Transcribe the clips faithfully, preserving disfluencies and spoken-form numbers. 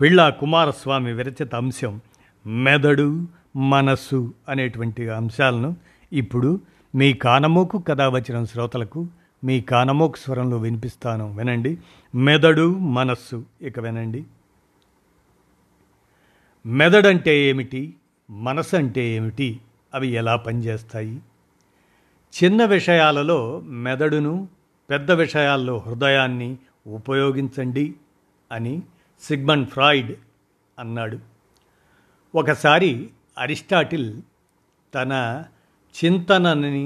పిళ్ళా కుమారస్వామి విరచిత అంశం మెదడు, మనస్సు అనేటువంటి అంశాలను ఇప్పుడు మీ కానమోకు కథావచనం శ్రోతలకు మీ కానమోకు స్వరంలో వినిపిస్తాను. వినండి. మెదడు, మనస్సు. ఇక వినండి. మెదడంటే ఏమిటి, మనసు అంటే ఏమిటి, అవి ఎలా పనిచేస్తాయి? చిన్న విషయాలలో మెదడును, పెద్ద విషయాల్లో హృదయాన్ని ఉపయోగించండి అని సిగ్మండ్ ఫ్రాయిడ్ అన్నాడు. ఒకసారి అరిస్టాటిల్ తన చింతనని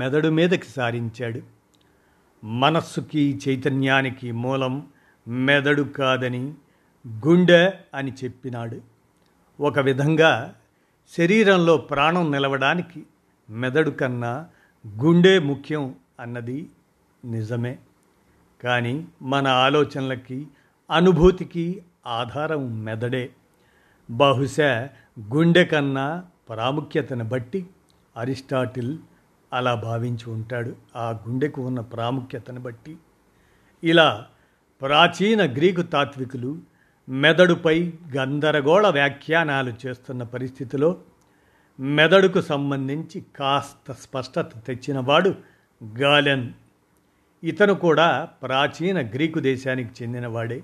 మెదడు మీదకి సారించాడు. మనస్సుకి చైతన్యానికి మూలం మెదడు కాదని, గుండె అని చెప్పినాడు. ఒక విధంగా శరీరంలో ప్రాణం నిలవడానికి మెదడు కన్నా గుండె ముఖ్యం అన్నది నిజమే. కానీ మన ఆలోచనలకి, అనుభూతికి ఆధారం మెదడే. బహుశా గుండె కన్నా ప్రాముఖ్యతను బట్టి అరిస్టాటిల్ అలా భావించి ఉంటాడు, ఆ గుండెకు ఉన్న ప్రాముఖ్యతను బట్టి. ఇలా ప్రాచీన గ్రీకు తాత్వికులు మెదడుపై గందరగోళ వ్యాఖ్యానాలు చేస్తున్న పరిస్థితిలో మెదడుకు సంబంధించి కాస్త స్పష్టత తెచ్చినవాడు గాలెన్. ఇతను కూడా ప్రాచీన గ్రీకు దేశానికి చెందినవాడే.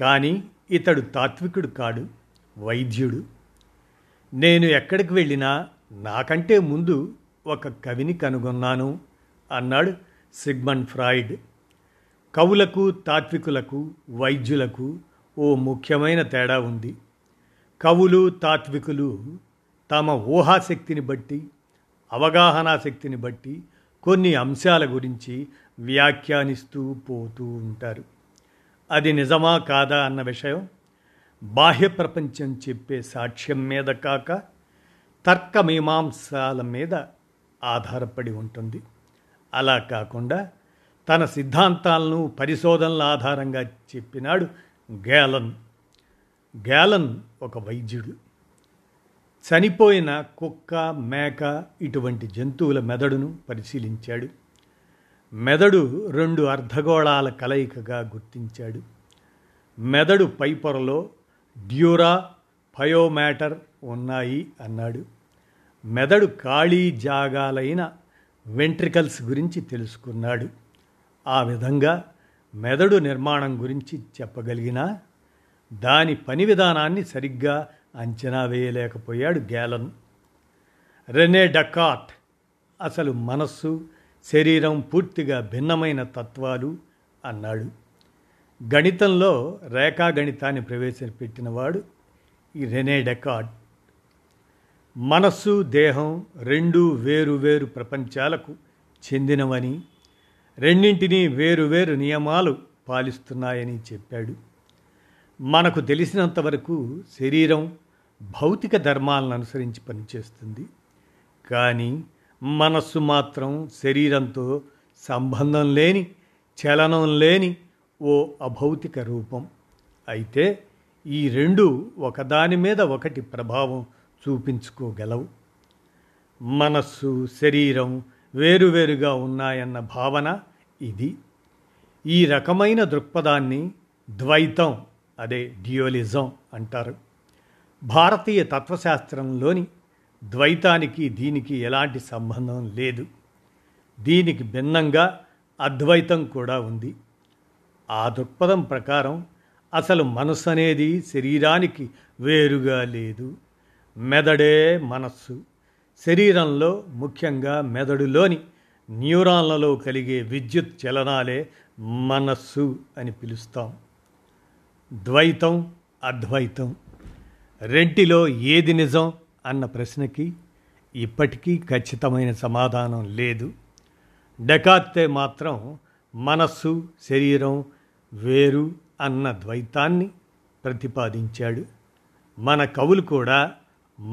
కానీ ఇతడు తాత్వికుడు కాడు, వైద్యుడు. నేను ఎక్కడికి వెళ్ళినా నాకంటే ముందు ఒక కవిని కనుగొన్నాను అన్నాడు సిగ్మండ్ ఫ్రాయిడ్. కవులకు, తాత్వికులకు, వైద్యులకు ఓ ముఖ్యమైన తేడా ఉంది. కవులు, తాత్వికులు తమ ఊహాశక్తిని బట్టి, అవగాహనా శక్తిని బట్టి కొన్ని అంశాల గురించి వ్యాఖ్యానిస్తూ పోతూ ఉంటారు. అది నిజమా కాదా అన్న విషయం బాహ్య ప్రపంచం చెప్పే సాక్ష్యం మీద కాక తర్కమీమాంసాల మీద ఆధారపడి ఉంటుంది. అలా కాకుండా తన సిద్ధాంతాలను, పరిశోధనల ఆధారంగా చెప్పినాడు గ్యాలన్. గ్యాలన్ ఒక వైద్యుడు. చనిపోయిన కుక్క, మేక ఇటువంటి జంతువుల మెదడును పరిశీలించాడు. మెదడు రెండు అర్ధగోళాల కలయికగా గుర్తించాడు. మెదడు పైపొరలో డ్యూరా, పయోమాటర్ ఉన్నాయి అన్నాడు. మెదడు ఖాళీ జాగాలైన వెంట్రికల్స్ గురించి తెలుసుకున్నాడు. ఆ విధంగా మెదడు నిర్మాణం గురించి చెప్పగలిగినా దాని పని విధానాన్ని సరిగ్గా అంచనా వేయలేకపోయాడు గ్యాలన్. రెనే డెకార్ట్ అసలు మనస్సు, శరీరం పూర్తిగా భిన్నమైన తత్వాలు అన్నాడు. గణితంలో రేఖాగణితాన్ని ప్రవేశపెట్టినవాడు ఈ రెనే డెకార్ట్. మనస్సు, దేహం రెండు వేరు వేరు ప్రపంచాలకు చెందినవని, రెండింటినీ వేరువేరు నియమాలు పాలిస్తున్నాయని చెప్పాడు. మనకు తెలిసినంతవరకు శరీరం భౌతిక ధర్మాలను అనుసరించి పనిచేస్తుంది. కానీ మనస్సు మాత్రం శరీరంతో సంబంధం లేని, చలనం లేని ఓ అభౌతిక రూపం. అయితే ఈ రెండు ఒకదాని మీద ఒకటి ప్రభావం చూపించుకోగలవు. మనస్సు, శరీరం వేరువేరుగా ఉన్నాయన్న భావన ఇది. ఈ రకమైన దృక్పథాన్ని ద్వైతం, అదే డ్యూయలిజం అంటారు. భారతీయ తత్వశాస్త్రంలోని ద్వైతానికి దీనికి ఎలాంటి సంబంధం లేదు. దీనికి భిన్నంగా అద్వైతం కూడా ఉంది. ఆ దృక్పథం ప్రకారం అసలు మనస్సు అనేది శరీరానికి వేరుగా లేదు. మెదడే మనస్సు. శరీరంలో, ముఖ్యంగా మెదడులోని న్యూరాన్లలో కలిగే విద్యుత్ చలనాలే మనస్సు అని పిలుస్తాం. ద్వైతం, అద్వైతం రెంటిలో ఏది నిజం అన్న ప్రశ్నకి ఇప్పటికీ ఖచ్చితమైన సమాధానం లేదు. డెకార్తే మాత్రం మనస్సు, శరీరం వేరు అన్న ద్వైతాన్ని ప్రతిపాదించాడు. మన కవులు కూడా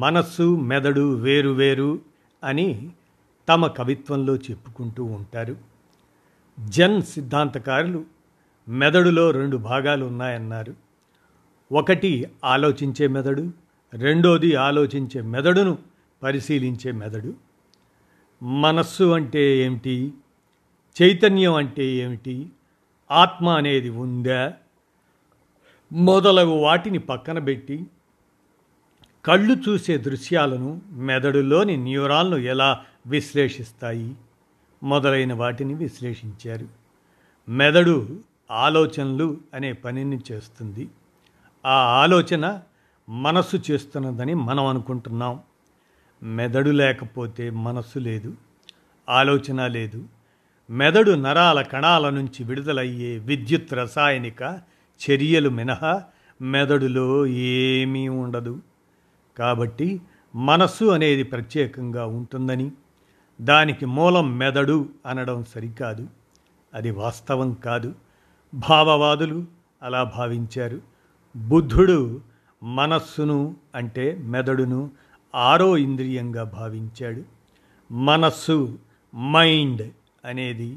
మనస్సు మెదడు వేరు వేరు అని తమ కవిత్వంలో చెప్పుకుంటూ ఉంటారు. జన్ సిద్ధాంతకారులు మెదడులో రెండు భాగాలు ఉన్నాయన్నారు. ఒకటి ఆలోచించే మెదడు, రెండోది ఆలోచించే మెదడును పరిశీలించే మెదడు. మనస్సు అంటే ఏమిటి, చైతన్యం అంటే ఏమిటి, ఆత్మ అనేది ఉందా మొదలగు వాటిని పక్కన పెట్టి కళ్ళు చూసే దృశ్యాలను మెదడులోని న్యూరాన్లు ఎలా విశ్లేషిస్తాయి మొదలైన వాటిని విశ్లేషించారు. మెదడు ఆలోచనలు అనే పనిని చేస్తుంది. ఆ ఆలోచన మనస్సు చేస్తున్నదని మనం అనుకుంటున్నాం. మెదడు లేకపోతే మనస్సు లేదు, ఆలోచన లేదు. మెదడు నరాల కణాల నుంచి విడుదలయ్యే విద్యుత్ రసాయనిక చర్యలు మినహా మెదడులో ఏమీ ఉండదు. కాబట్టి మనస్సు అనేది ప్రత్యేకంగా ఉంటుందని, దానికి మూలం మెదడు అనడం సరికాదు, అది వాస్తవం కాదు. భావవాదులు అలా భావించారు. బుద్ధుడు మనస్సును అంటే మెదడును ఆరో ఇంద్రియంగా భావించాడు. మనస్సు, మైండ్ అనేది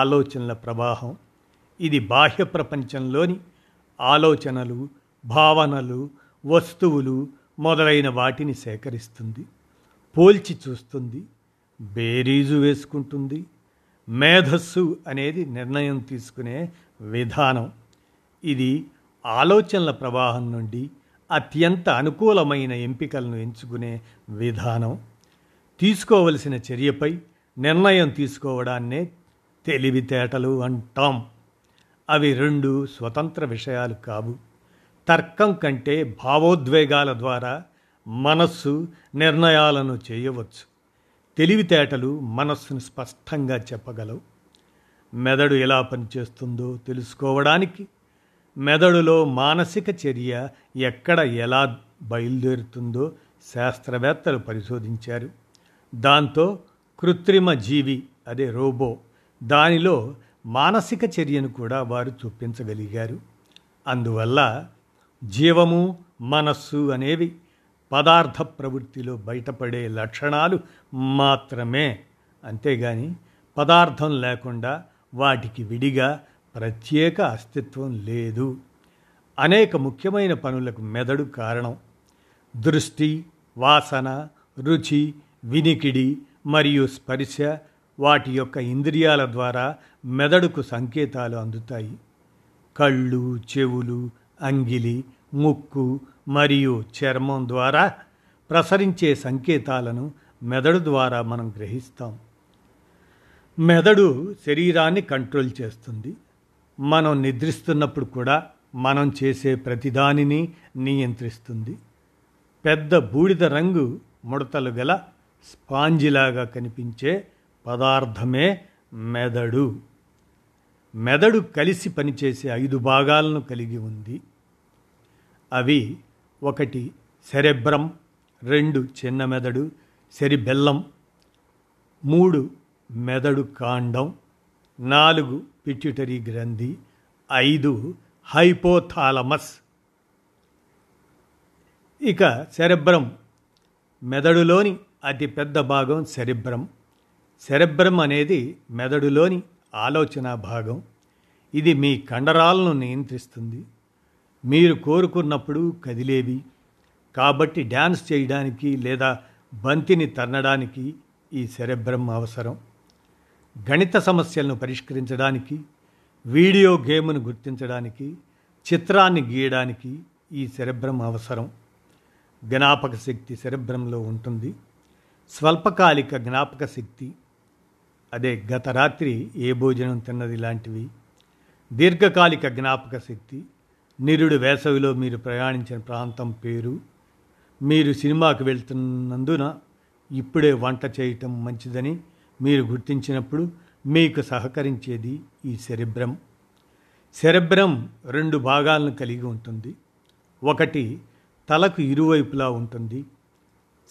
ఆలోచనల ప్రవాహం. ఇది బాహ్య ప్రపంచంలోని ఆలోచనలు, భావనలు, వస్తువులు మొదలైన వాటిని సేకరిస్తుంది, పోల్చి చూస్తుంది, బేరీజు వేసుకుంటుంది. మేధస్సు అనేది నిర్ణయం తీసుకునే విధానం. ఇది ఆలోచనల ప్రవాహం నుండి అత్యంత అనుకూలమైన ఎంపికలను ఎంచుకునే విధానం. తీసుకోవలసిన చర్యపై నిర్ణయం తీసుకోవడాన్నే తెలివితేటలు అంటాం. అవి రెండు స్వతంత్ర విషయాలు కావు. తర్కం కంటే భావోద్వేగాల ద్వారా మనస్సు నిర్ణయాలను చేయవచ్చు. తెలివితేటలు మనస్సును స్పష్టంగా చెప్పగలవు. మెదడు ఎలా పనిచేస్తుందో తెలుసుకోవడానికి, మెదడులో మానసిక చర్య ఎక్కడ ఎలా బయలుదేరుతుందో శాస్త్రవేత్తలు పరిశోధించారు. దాంతో కృత్రిమ జీవి, అదే రోబో, దానిలో మానసిక చర్యను కూడా వారు చూపించగలిగారు. అందువల్ల జీవము, మనస్సు అనేవి పదార్థ ప్రవృత్తిలో బయటపడే లక్షణాలు మాత్రమే, అంతేగాని పదార్థం లేకుండా వాటికి విడిగా ప్రత్యేక అస్తిత్వం లేదు. అనేక ముఖ్యమైన పనులకు మెదడు కారణం. దృష్టి, వాసన, రుచి, వినికిడి మరియు స్పర్శ వాటి యొక్క ఇంద్రియాల ద్వారా మెదడుకు సంకేతాలు అందుతాయి. కళ్ళు, చెవులు, అంగిలి, ముక్కు మరియు చర్మం ద్వారా ప్రసరించే సంకేతాలను మెదడు ద్వారా మనం గ్రహిస్తాం. మెదడు శరీరాన్ని కంట్రోల్ చేస్తుంది. మనం నిద్రిస్తున్నప్పుడు కూడా మనం చేసే ప్రతిదానిని నియంత్రిస్తుంది. పెద్ద బూడిద రంగు ముడతలు గల స్పాంజిలాగా కనిపించే పదార్థమే మెదడు. మెదడు కలిసి పనిచేసే ఐదు భాగాలను కలిగి ఉంది. అవి ఒకటి సెరెబ్రం, రెండు చిన్న మెదడు సెరిబెల్లం, మూడు మెదడు కాండం, నాలుగు పిట్యూటరీ గ్రంథి, ఐదు హైపోథాలమస్. ఇక సెరెబ్రం, మెదడులోని అతిపెద్ద భాగం సెరెబ్రం. సెరెబ్రం అనేది మెదడులోని ఆలోచన భాగం. ఇది మీ కండరాలను నియంత్రిస్తుంది. మీరు కోరుకున్నప్పుడు కదిలేవి. కాబట్టి డ్యాన్స్ చేయడానికి లేదా బంతిని తన్నడానికి ఈ సెరెబ్రం అవసరం. గణిత సమస్యలను పరిష్కరించడానికి, వీడియో గేమ్ను గుర్తించడానికి, చిత్రాన్ని గీయడానికి ఈ సెరెబ్రం అవసరం. జ్ఞాపక శక్తి సెరెబ్రంలో ఉంటుంది. స్వల్పకాలిక జ్ఞాపక శక్తి, అదే గత రాత్రి ఏ భోజనం తిన్నది లాంటివి. దీర్ఘకాలిక జ్ఞాపక శక్తి, నిరుడు వేసవిలో మీరు ప్రయాణించిన ప్రాంతం పేరు, మీరు సినిమాకు వెళ్తున్నందున ఇప్పుడే వంట చేయటం మంచిదని మీరు గుర్తించినప్పుడు మీకు సహకరించేది ఈ సెరెబ్రం. సెరెబ్రం రెండు భాగాలను కలిగి ఉంటుంది. ఒకటి తలకు ఇరువైపులా ఉంటుంది.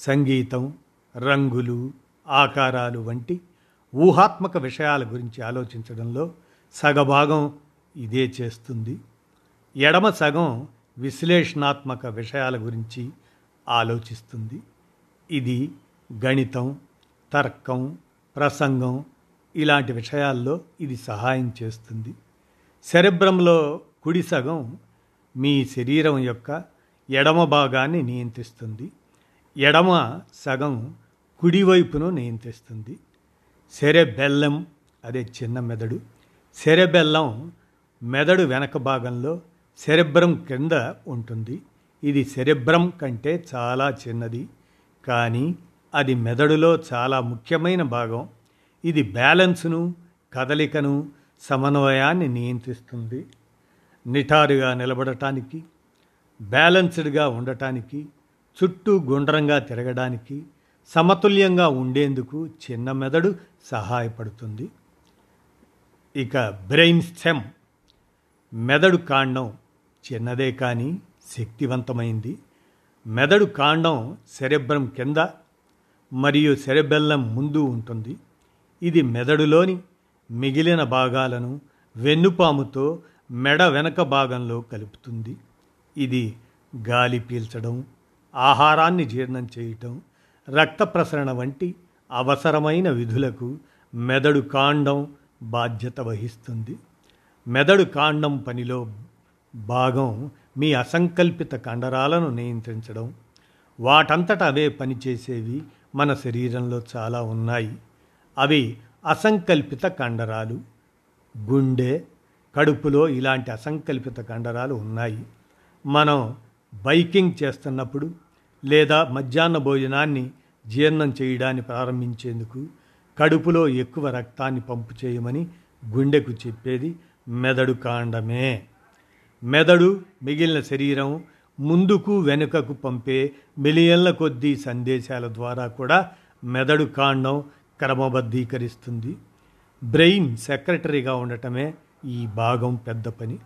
సంగీతం, రంగులు, ఆకారాలు వంటి ఊహాత్మక విషయాల గురించి ఆలోచించడంలో సగభాగం ఇదే చేస్తుంది. ఎడమ సగం విశ్లేషణాత్మక విషయాల గురించి ఆలోచిస్తుంది. ఇది గణితం, తర్కం, ప్రసంగం ఇలాంటి విషయాల్లో ఇది సహాయం చేస్తుంది. సెరెబ్రంలో కుడి సగం మీ శరీరం యొక్క ఎడమ భాగాన్ని నియంత్రిస్తుంది. ఎడమ సగం కుడివైపును నియంత్రిస్తుంది. సెరెబెల్లం అదే చిన్న మెదడు. సెరెబెల్లం మెదడు వెనక భాగంలో సెరెబ్రం క్రింద ఉంటుంది. ఇది సెరెబ్రం కంటే చాలా చిన్నది, కానీ అది మెదడులో చాలా ముఖ్యమైన భాగం. ఇది బ్యాలెన్స్ను, కదలికను, సమన్వయాన్ని నియంత్రిస్తుంది. నిటారుగా నిలబడటానికి, బ్యాలెన్స్డ్గా ఉండటానికి, చుట్టూ గుండ్రంగా తిరగడానికి, సమతుల్యంగా ఉండేందుకు చిన్న మెదడు సహాయపడుతుంది. ఇక బ్రెయిన్ స్టెమ్, మెదడు కాండం చిన్నదే కానీ శక్తివంతమైంది. మెదడు కాండం సెరెబ్రం కింద మరియు సెరెబెల్లం ముందు ఉంటుంది. ఇది మెదడులోని మిగిలిన భాగాలను వెన్నుపాముతో మెడ వెనక భాగంలో కలుపుతుంది. ఇది గాలి పీల్చడం, ఆహారాన్ని జీర్ణం చేయటం, రక్త ప్రసరణ వంటి అవసరమైన విధులకు మెదడు కాండం బాధ్యత వహిస్తుంది. మెదడు కాండం పనిలో భాగం మీ అసంకల్పిత కండరాలను నియంత్రించడం. వాటంతట అవే పనిచేసేవి మన శరీరంలో చాలా ఉన్నాయి. అవి అసంకల్పిత కండరాలు. గుండె, కడుపులో ఇలాంటి అసంకల్పిత కండరాలు ఉన్నాయి. మనం బైకింగ్ చేస్తున్నప్పుడు లేదా మధ్యాహ్న భోజనాన్ని జీర్ణం చేయడాన్ని ప్రారంభించేందుకు కడుపులో ఎక్కువ రక్తాన్ని పంపు చేయమని గుండెకు చెప్పేది మెదడు కాండమే. మెదడు మిగిలిన శరీరం ముందుకు వెనుకకు పంపే మిలియన్ల కొద్దీ సందేశాల ద్వారా కూడా మెదడు కాండం క్రమబద్ధీకరిస్తుంది. బ్రెయిన్ సెక్రటరీగా ఉండటమే ఈ భాగం పెద్ద పని.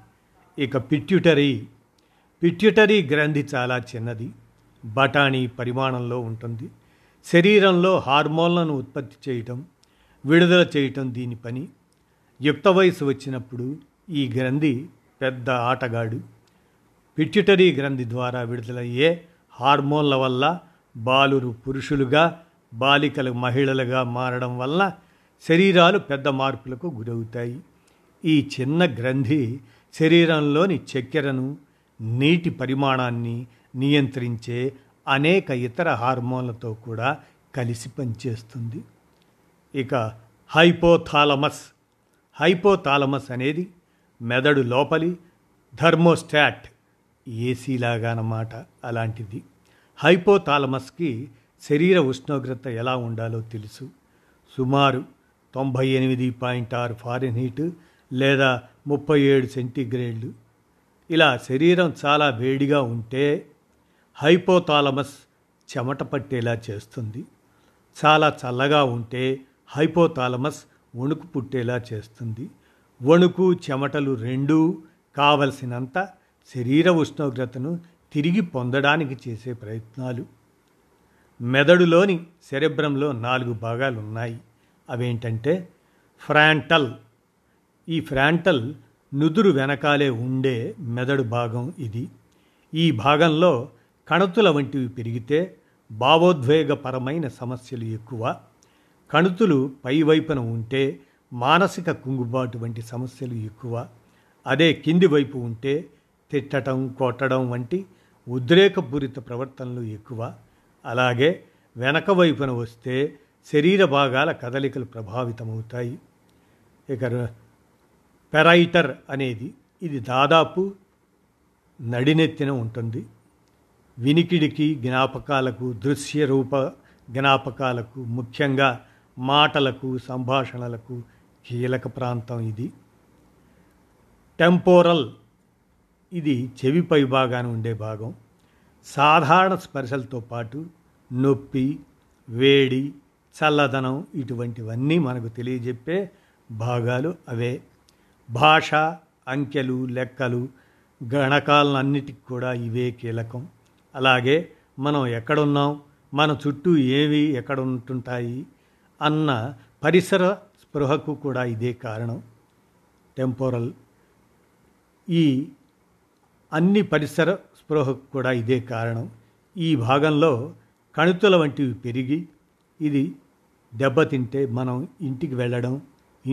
ఇక పిట్యూటరీ పిట్యూటరీ గ్రంథి చాలా చిన్నది, బఠానీ పరిమాణంలో ఉంటుంది. శరీరంలో హార్మోన్లను ఉత్పత్తి చేయటం, విడుదల చేయటం దీని పని. యుక్త వయసు వచ్చినప్పుడు ఈ గ్రంథి పెద్ద ఆటగాడు. పిట్యూటరీ గ్రంథి ద్వారా విడుదలయ్యే హార్మోన్ల వల్ల బాలురు పురుషులుగా, బాలికలు మహిళలుగా మారడం వల్ల శరీరాలు పెద్ద మార్పులకు గురవుతాయి. ఈ చిన్న గ్రంథి శరీరంలోని చక్కెరను, నీటి పరిమాణాన్ని నియంత్రించే అనేక ఇతర హార్మోన్లతో కూడా కలిసి పనిచేస్తుంది. ఇక హైపోథాలమస్ హైపోథాలమస్ అనేది మెదడు లోపలి థర్మోస్టాట్, ఏసీ లాగానమాట, అలాంటిది. హైపోథాలమస్కి శరీర ఉష్ణోగ్రత ఎలా ఉండాలో తెలుసు. సుమారు తొంభై ఎనిమిది పాయింట్ ఆరు ఫారెన్ హీటు లేదా ముప్పై ఏడు సెంటీగ్రేడ్లు ఇలా శరీరం చాలా వేడిగా ఉంటే హైపోథాలమస్ చెమట పట్టేలా చేస్తుంది. చాలా చల్లగా ఉంటే హైపోథాలమస్ వణుకు పుట్టేలా చేస్తుంది. వణుకు, చెమటలు రెండూ కావలసినంత శరీర ఉష్ణోగ్రతను తిరిగి పొందడానికి చేసే ప్రయత్నాలు. మెదడులోని సెరెబ్రంలో నాలుగు భాగాలు ఉన్నాయి. అవేంటంటే ఫ్రాంటల్. ఈ ఫ్రాంటల్ నుదురు వెనకాలే ఉండే మెదడు భాగం. ఇది ఈ భాగంలో కణతుల వంటివి పెరిగితే భావోద్వేగపరమైన సమస్యలు ఎక్కువ. కణతులు పైవైపున ఉంటే మానసిక కుంగుబాటు వంటి సమస్యలు ఎక్కువ. అదే కింది వైపు ఉంటే తిట్టడం, కొట్టడం వంటి ఉద్రేకపూరిత ప్రవర్తనలు ఎక్కువ. అలాగే వెనక వైపున వస్తే శరీర భాగాల కదలికలు ప్రభావితమవుతాయి. ఇక పెరైటర్ అనేది, ఇది దాదాపు నడినెత్తిన ఉంటుంది. వినికిడికి, జ్ఞాపకాలకు, దృశ్య రూప జ్ఞాపకాలకు, ముఖ్యంగా మాటలకు, సంభాషణలకు కీలక ప్రాంతం ఇది. టెంపోరల్, ఇది చెవిపై భాగాన ఉండే భాగం. సాధారణ స్పర్శలతో పాటు నొప్పి, వేడి, చల్లదనం ఇటువంటివన్నీ మనకు తెలియజెప్పే భాగాలు అవే. భాష, అంకెలు, లెక్కలు, గణకాలన్నిటికి కూడా ఇవే కీలకం. అలాగే మనం ఎక్కడున్నాం, మన చుట్టూ ఏవి ఎక్కడ ఉంటుంటాయి అన్న పరిసర స్పృహకు కూడా ఇదే కారణం. టెంపోరల్. ఈ అన్ని పరిసర స్పృహకు కూడా ఇదే కారణం. ఈ భాగంలో కణుతుల వంటివి పెరిగి ఇది దెబ్బతింటే మనం ఇంటికి వెళ్ళడం,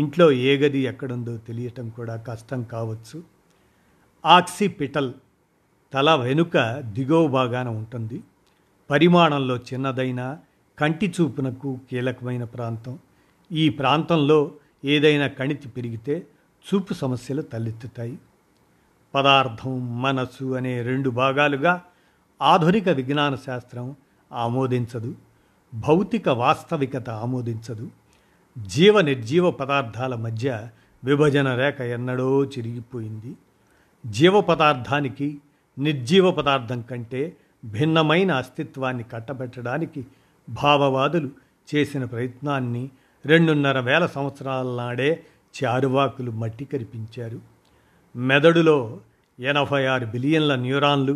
ఇంట్లో ఏ గది ఎక్కడుందో తెలియటం కూడా కష్టం కావచ్చు. ఆక్సిపిటల్ తల వెనుక దిగువ భాగాన ఉంటుంది. పరిమాణంలో చిన్నదైన కంటి చూపునకు కీలకమైన ప్రాంతం. ఈ ప్రాంతంలో ఏదైనా కణితి పెరిగితే చూపు సమస్యలు తలెత్తుతాయి. పదార్థం, మనసు అనే రెండు భాగాలుగా ఆధునిక విజ్ఞాన శాస్త్రం ఆమోదించదు. భౌతిక వాస్తవికత ఆమోదించదు. జీవ నిర్జీవ పదార్థాల మధ్య విభజన రేఖ ఎన్నడో చిరిగిపోయింది. జీవ పదార్థానికి నిర్జీవ పదార్థం కంటే భిన్నమైన అస్తిత్వాన్ని కట్టబెట్టడానికి భావవాదులు చేసిన ప్రయత్నాన్ని రెండున్నర వేల సంవత్సరాల నాడే చారువాకులు మట్టి కరిపించారు. మెదడులో ఎనభై ఆరు బిలియన్ల న్యూరాన్లు,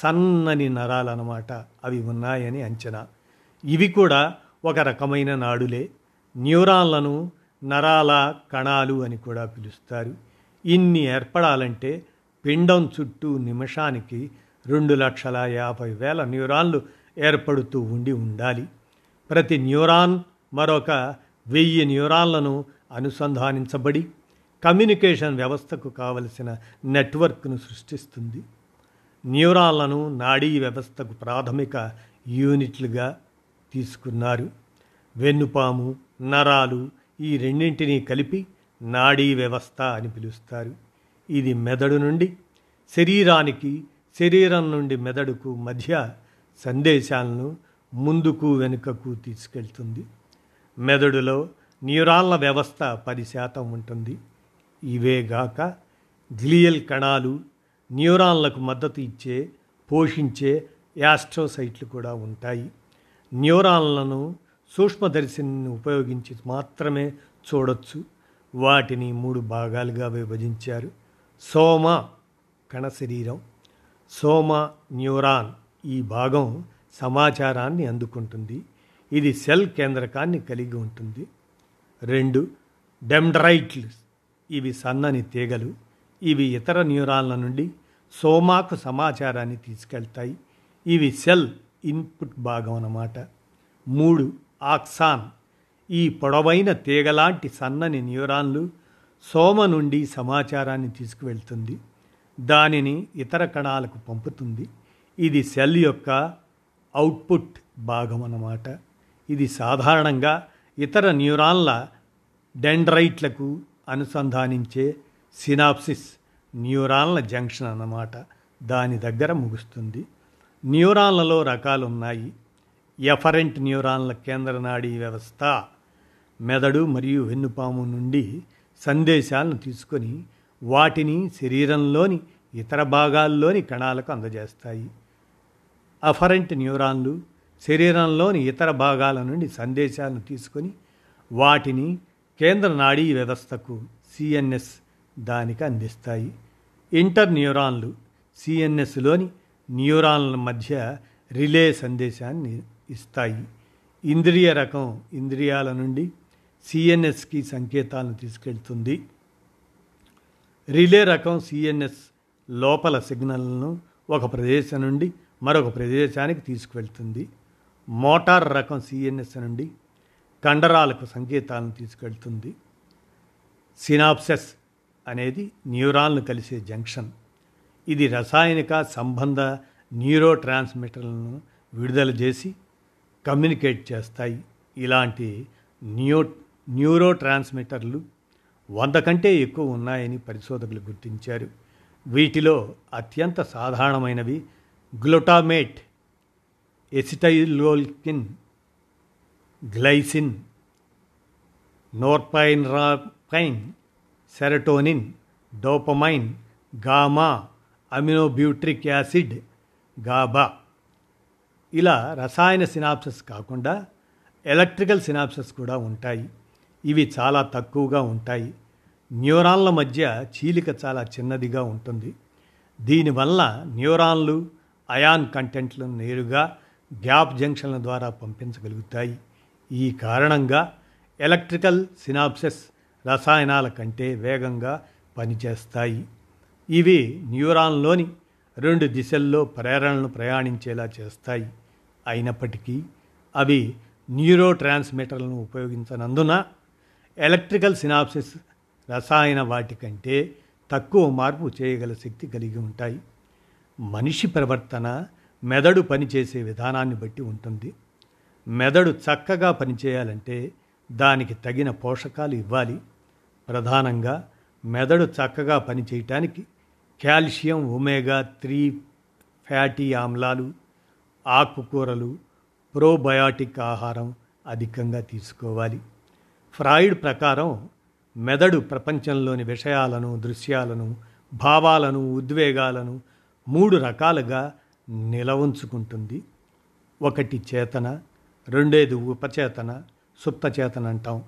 సన్నని నరాలన్నమాట అవి ఉన్నాయని అంచనా. ఇవి కూడా ఒక రకమైన నాడులే. న్యూరాన్లను నరాల కణాలు అని కూడా పిలుస్తారు. ఇన్ని ఏర్పడాలంటే పిండం చుట్టూ నిమిషానికి రెండు లక్షల యాభై వేల న్యూరాన్లు ఏర్పడుతూ ఉండి ఉండాలి. ప్రతి న్యూరాన్ మరొక వెయ్యి న్యూరాన్లను అనుసంధానించబడి కమ్యూనికేషన్ వ్యవస్థకు కావలసిన నెట్వర్క్ను సృష్టిస్తుంది. న్యూరాన్లను నాడీ వ్యవస్థకు ప్రాథమిక యూనిట్లుగా తీసుకున్నారు. వెన్నుపాము, నరాలు ఈ రెండింటినీ కలిపి నాడీ వ్యవస్థ అని పిలుస్తారు. ఇది మెదడు నుండి శరీరానికి, శరీరం నుండి మెదడుకు మధ్య సందేశాలను ముందుకు వెనుకకు తీసుకెళ్తుంది. మెదడులో న్యూరాన్ల వ్యవస్థ పది శాతం ఉంటుంది. ఇవేగాక గ్లియల్ కణాలు, న్యూరాన్లకు మద్దతు ఇచ్చే పోషించే యాస్ట్రోసైట్లు కూడా ఉంటాయి. న్యూరాన్లను సూక్ష్మదర్శిని ఉపయోగించి మాత్రమే చూడొచ్చు. వాటిని మూడు భాగాలుగా విభజించారు. సోమ కణ శరీరం, సోమ న్యూరాన్ ఈ భాగం సమాచారాన్ని అందుకుంటుంది. ఇది సెల్ కేంద్రకాన్ని కలిగి ఉంటుంది. రెండు డెండ్రైట్లు, ఇవి సన్నని తీగలు. ఇవి ఇతర న్యూరాన్ల నుండి సోమాకు సమాచారాన్ని తీసుకెళ్తాయి. ఇవి సెల్ ఇన్పుట్ భాగం అన్నమాట. మూడు ఆక్సాన్, ఈ పొడవైన తీగలాంటి సన్నని న్యూరాన్లు సోమ నుండి సమాచారాన్ని తీసుకువెళ్తుంది. దానిని ఇతర కణాలకు పంపుతుంది. ఇది సెల్ యొక్క అవుట్పుట్ భాగం అన్నమాట. ఇది సాధారణంగా ఇతర న్యూరాన్ల డెండ్రైట్లకు అనుసంధానించే సినాప్సిస్, న్యూరాన్ల జంక్షన్ అన్నమాట. దాని దగ్గర ముగుస్తుంది. న్యూరాన్లలో రకాలు ఉన్నాయి. ఎఫరెంట్ న్యూరాన్ల కేంద్ర నాడీ వ్యవస్థ మెదడు మరియు వెన్నుపాము నుండి సందేశాలను తీసుకొని వాటిని శరీరంలోని ఇతర భాగాల్లోని కణాలకు అందజేస్తాయి. అఫరెంట్ న్యూరాన్లు శరీరంలోని ఇతర భాగాల నుండి సందేశాలను తీసుకొని వాటిని కేంద్ర నాడీ వ్యవస్థకు సిఎన్ఎస్ దానికి అందిస్తాయి. ఇంటర్ న్యూరాన్లు సిఎన్ఎస్లోని న్యూరాన్ల మధ్య రిలే సందేశాన్ని ఇస్తాయి. ఇంద్రియ రకం ఇంద్రియాల నుండి సిఎన్ఎస్కి సంకేతాలను తీసుకెళ్తుంది. రిలే రకం సిఎన్ఎస్ లోపల సిగ్నల్ను ఒక ప్రదేశం నుండి మరొక ప్రదేశానికి తీసుకువెళ్తుంది. మోటార్ రకం సిఎన్ఎస్ నుండి కండరాలకు సంకేతాలను తీసుకెళ్తుంది. సినాప్సెస్ అనేది న్యూరాన్లు కలిసే జంక్షన్. ఇది రసాయనిక సంబంధ న్యూరో ట్రాన్స్మిటర్లను విడుదల చేసి కమ్యూనికేట్ చేస్తాయి. ఇలాంటి న్యూ న్యూరో ట్రాన్స్మిటర్లు వంద కంటే ఎక్కువ ఉన్నాయని పరిశోధకులు గుర్తించారు. వీటిలో అత్యంత సాధారణమైనవి glutamate, acetylcholine, glycine, norepinephrine, serotonin, dopamine, gamma aminobutyric acid, GABA. ఇలా రసాయన సినాప్సెస్ కాకుండా ఎలక్ట్రికల్ సినాప్సెస్ కూడా ఉంటాయి. ఇవి చాలా తక్కువగా ఉంటాయి. న్యూరాన్ల మధ్య చీలిక చాలా చిన్నదిగా ఉంటుంది. దీనివల్ల న్యూరాన్లు అయాన్ కంటెంట్లను నేరుగా గ్యాప్ జంక్షన్ల ద్వారా పంపించగలుగుతాయి. ఈ కారణంగా ఎలక్ట్రికల్ సినాప్సెస్ రసాయనాల కంటే వేగంగా పనిచేస్తాయి. ఇవి న్యూరాన్లోని రెండు దిశల్లో ప్రేరణలను ప్రయాణించేలా చేస్తాయి. అయినప్పటికీ అవి న్యూరో ట్రాన్స్మిటర్లను ఉపయోగించనందున ఎలక్ట్రికల్ సినాప్సిస్ రసాయన వాటి కంటే తక్కువ మార్పు చేయగల శక్తి కలిగి ఉంటాయి. మనిషి ప్రవర్తన మెదడు పనిచేసే విధానాన్ని బట్టి ఉంటుంది. మెదడు చక్కగా పనిచేయాలంటే దానికి తగిన పోషకాలు ఇవ్వాలి. ప్రధానంగా మెదడు చక్కగా పనిచేయటానికి కాల్షియం, ఒమేగా త్రీ ఫ్యాటీ ఆమ్లాలు, ఆకుకూరలు, ప్రోబయాటిక్ ఆహారం అధికంగా తీసుకోవాలి. ఫ్రాయిడ్ ప్రకారం మెదడు ప్రపంచంలోని విషయాలను, దృశ్యాలను, భావాలను, ఉద్వేగాలను మూడు రకాలుగా నిలవంచుకుంటుంది. ఒకటి చేతన, రెండోది ఉపచేతన, సుప్తచేతన అంటాం,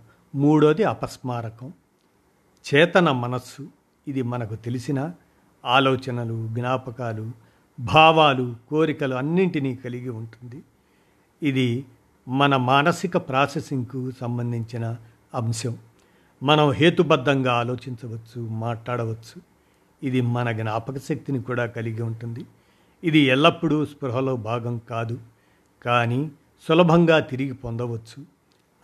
మూడోది అపస్మారకం. చేతన మనస్సు, ఇది మనకు తెలిసిన ఆలోచనలు, జ్ఞాపకాలు, భావాలు, కోరికలు అన్నింటినీ కలిగి ఉంటుంది. ఇది మన మానసిక ప్రాసెసింగ్కు సంబంధించిన అంశం. మనం హేతుబద్ధంగా ఆలోచించవచ్చు, మాట్లాడవచ్చు. ఇది మన జ్ఞాపక శక్తిని కూడా కలిగి ఉంటుంది. ఇది ఎల్లప్పుడూ స్పృహలో భాగం కాదు, కానీ సులభంగా తిరిగి పొందవచ్చు,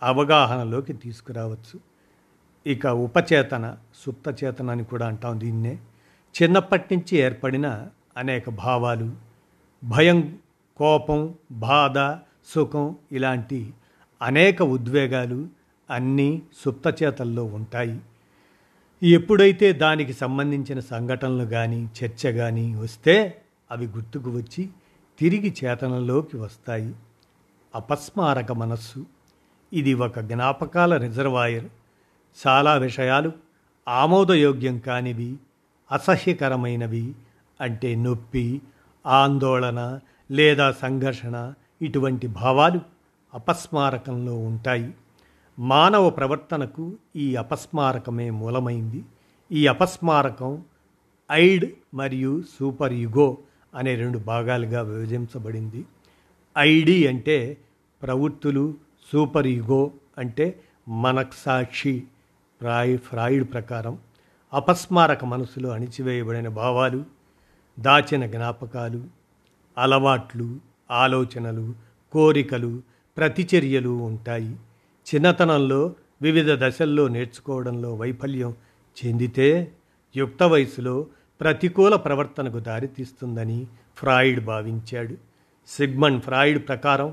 అవగాహనలోకి తీసుకురావచ్చు. ఇక ఉపచేతన, సుప్తచేతన అని కూడా అంటాం దీన్నే. చిన్నప్పటి నుంచి ఏర్పడిన అనేక భావాలు, భయం, కోపం, బాధ, సుఖం ఇలాంటి అనేక ఉద్వేగాలు అన్నీ సుప్తచేతల్లో ఉంటాయి. ఎప్పుడైతే దానికి సంబంధించిన సంఘటనలు కానీ, చర్చ కానీ వస్తే అవి గుర్తుకు వచ్చి తిరిగి చేతనలోకి వస్తాయి. అపస్మారక మనస్సు, ఇది ఒక జ్ఞాపకాల రిజర్వాయర్. చాలా విషయాలు ఆమోదయోగ్యం కానివి, అసహ్యకరమైనవి, అంటే నొప్పి, ఆందోళన లేదా సంఘర్షణ, ఇటువంటి భావాలు అపస్మారకంలో ఉంటాయి. మానవ ప్రవర్తనకు ఈ అపస్మారకమే మూలమైంది. ఈ అపస్మారకం ఐడ్ మరియు సూపర్ యుగో అనే రెండు భాగాలుగా విభజించబడింది. ఐడి అంటే ప్రవృత్తులు, సూపర్ యుగో అంటే మనస్సాక్షి. ఫ్రాయ్ ఫ్రాయిడ్ ప్రకారం అపస్మారక మనసులో అణిచివేయబడిన భావాలు, దాచిన జ్ఞాపకాలు, అలవాట్లు, ఆలోచనలు, కోరికలు, ప్రతిచర్యలు ఉంటాయి. చిన్నతనంలో వివిధ దశల్లో నేర్చుకోవడంలో వైఫల్యం చెందితే యుక్త వయసులో ప్రతికూల ప్రవర్తనకు దారితీస్తుందని ఫ్రాయిడ్ భావించాడు. సిగ్మండ్ ఫ్రాయిడ్ ప్రకారం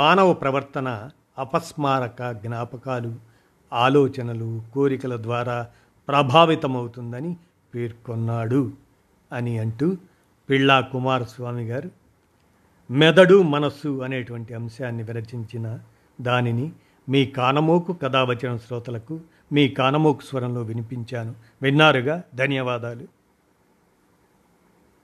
మానవ ప్రవర్తన అపస్మారక జ్ఞాపకాలు, ఆలోచనలు, కోరికల ద్వారా ప్రభావితమవుతుందని పేర్కొన్నాడు అని అంటూ పిళ్ళా కుమారస్వామి గారు మెదడు, మనస్సు అనేటువంటి అంశాన్ని విరచించిన దానిని మీ కానమోకు కథావచనం శ్రోతలకు మీ కానమోకు స్వరంలో వినిపించాను. విన్నారుగా, ధన్యవాదాలు.